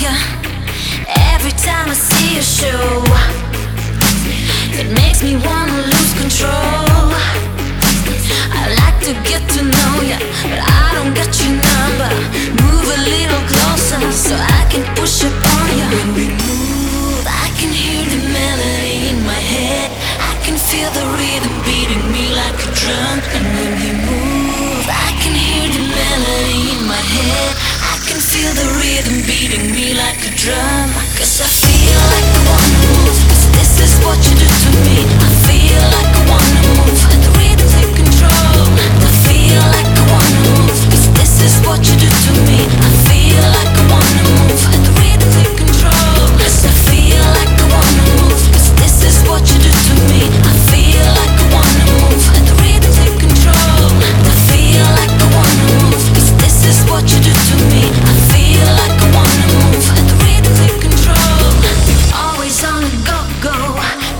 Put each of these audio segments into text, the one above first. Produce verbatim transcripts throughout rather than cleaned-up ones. you every time I see a show. It makes me wanna lose control. I like to get to know you, but I don't get your number. Move a little closer so I can push up on you. When we move, I can hear the melody in my head. I can feel the rhythm beating me like a drum. And when we move, I can hear the melody in my head. I can feel the rhythm beating me like a drum. Cause I feel like I wanna move, cause this is what you do to me. I feel like I wanna move, the rhythm take control. I feel like I wanna move, cause this is what you do to me. I feel like I wanna move, the rhythm take control. Cause I feel like I wanna move, cause this is what you do to me. I feel like I wanna move, the rhythm take control. I feel like I wanna move, cause this is what you do to me. I feel like I wanna move, the rhythm take control. Always on the go-go,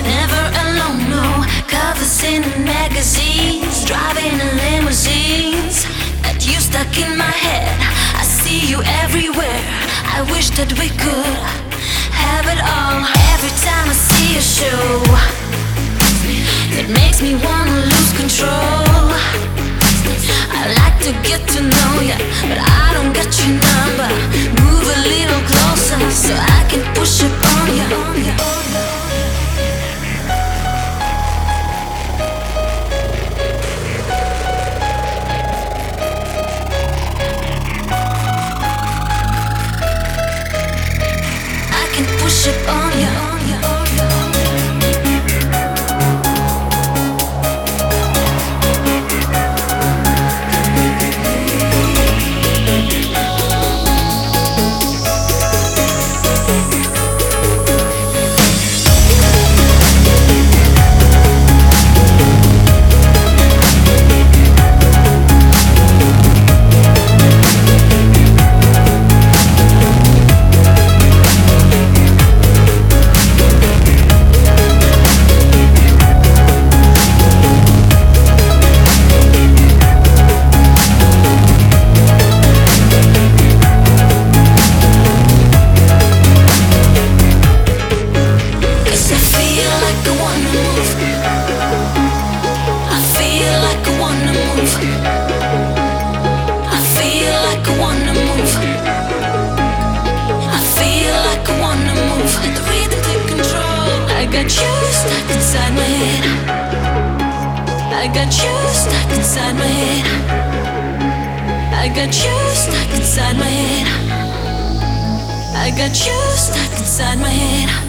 never alone, no. Covers in magazines, driving in limousines. At you stuck in my head, I see you everywhere. I wish that we could have it all. Every time I see a show, it makes me wanna lose control. I like to get to know ya, but I don't get your number. Move a little closer so I can push up on ya. I can push up on ya. Inside my head.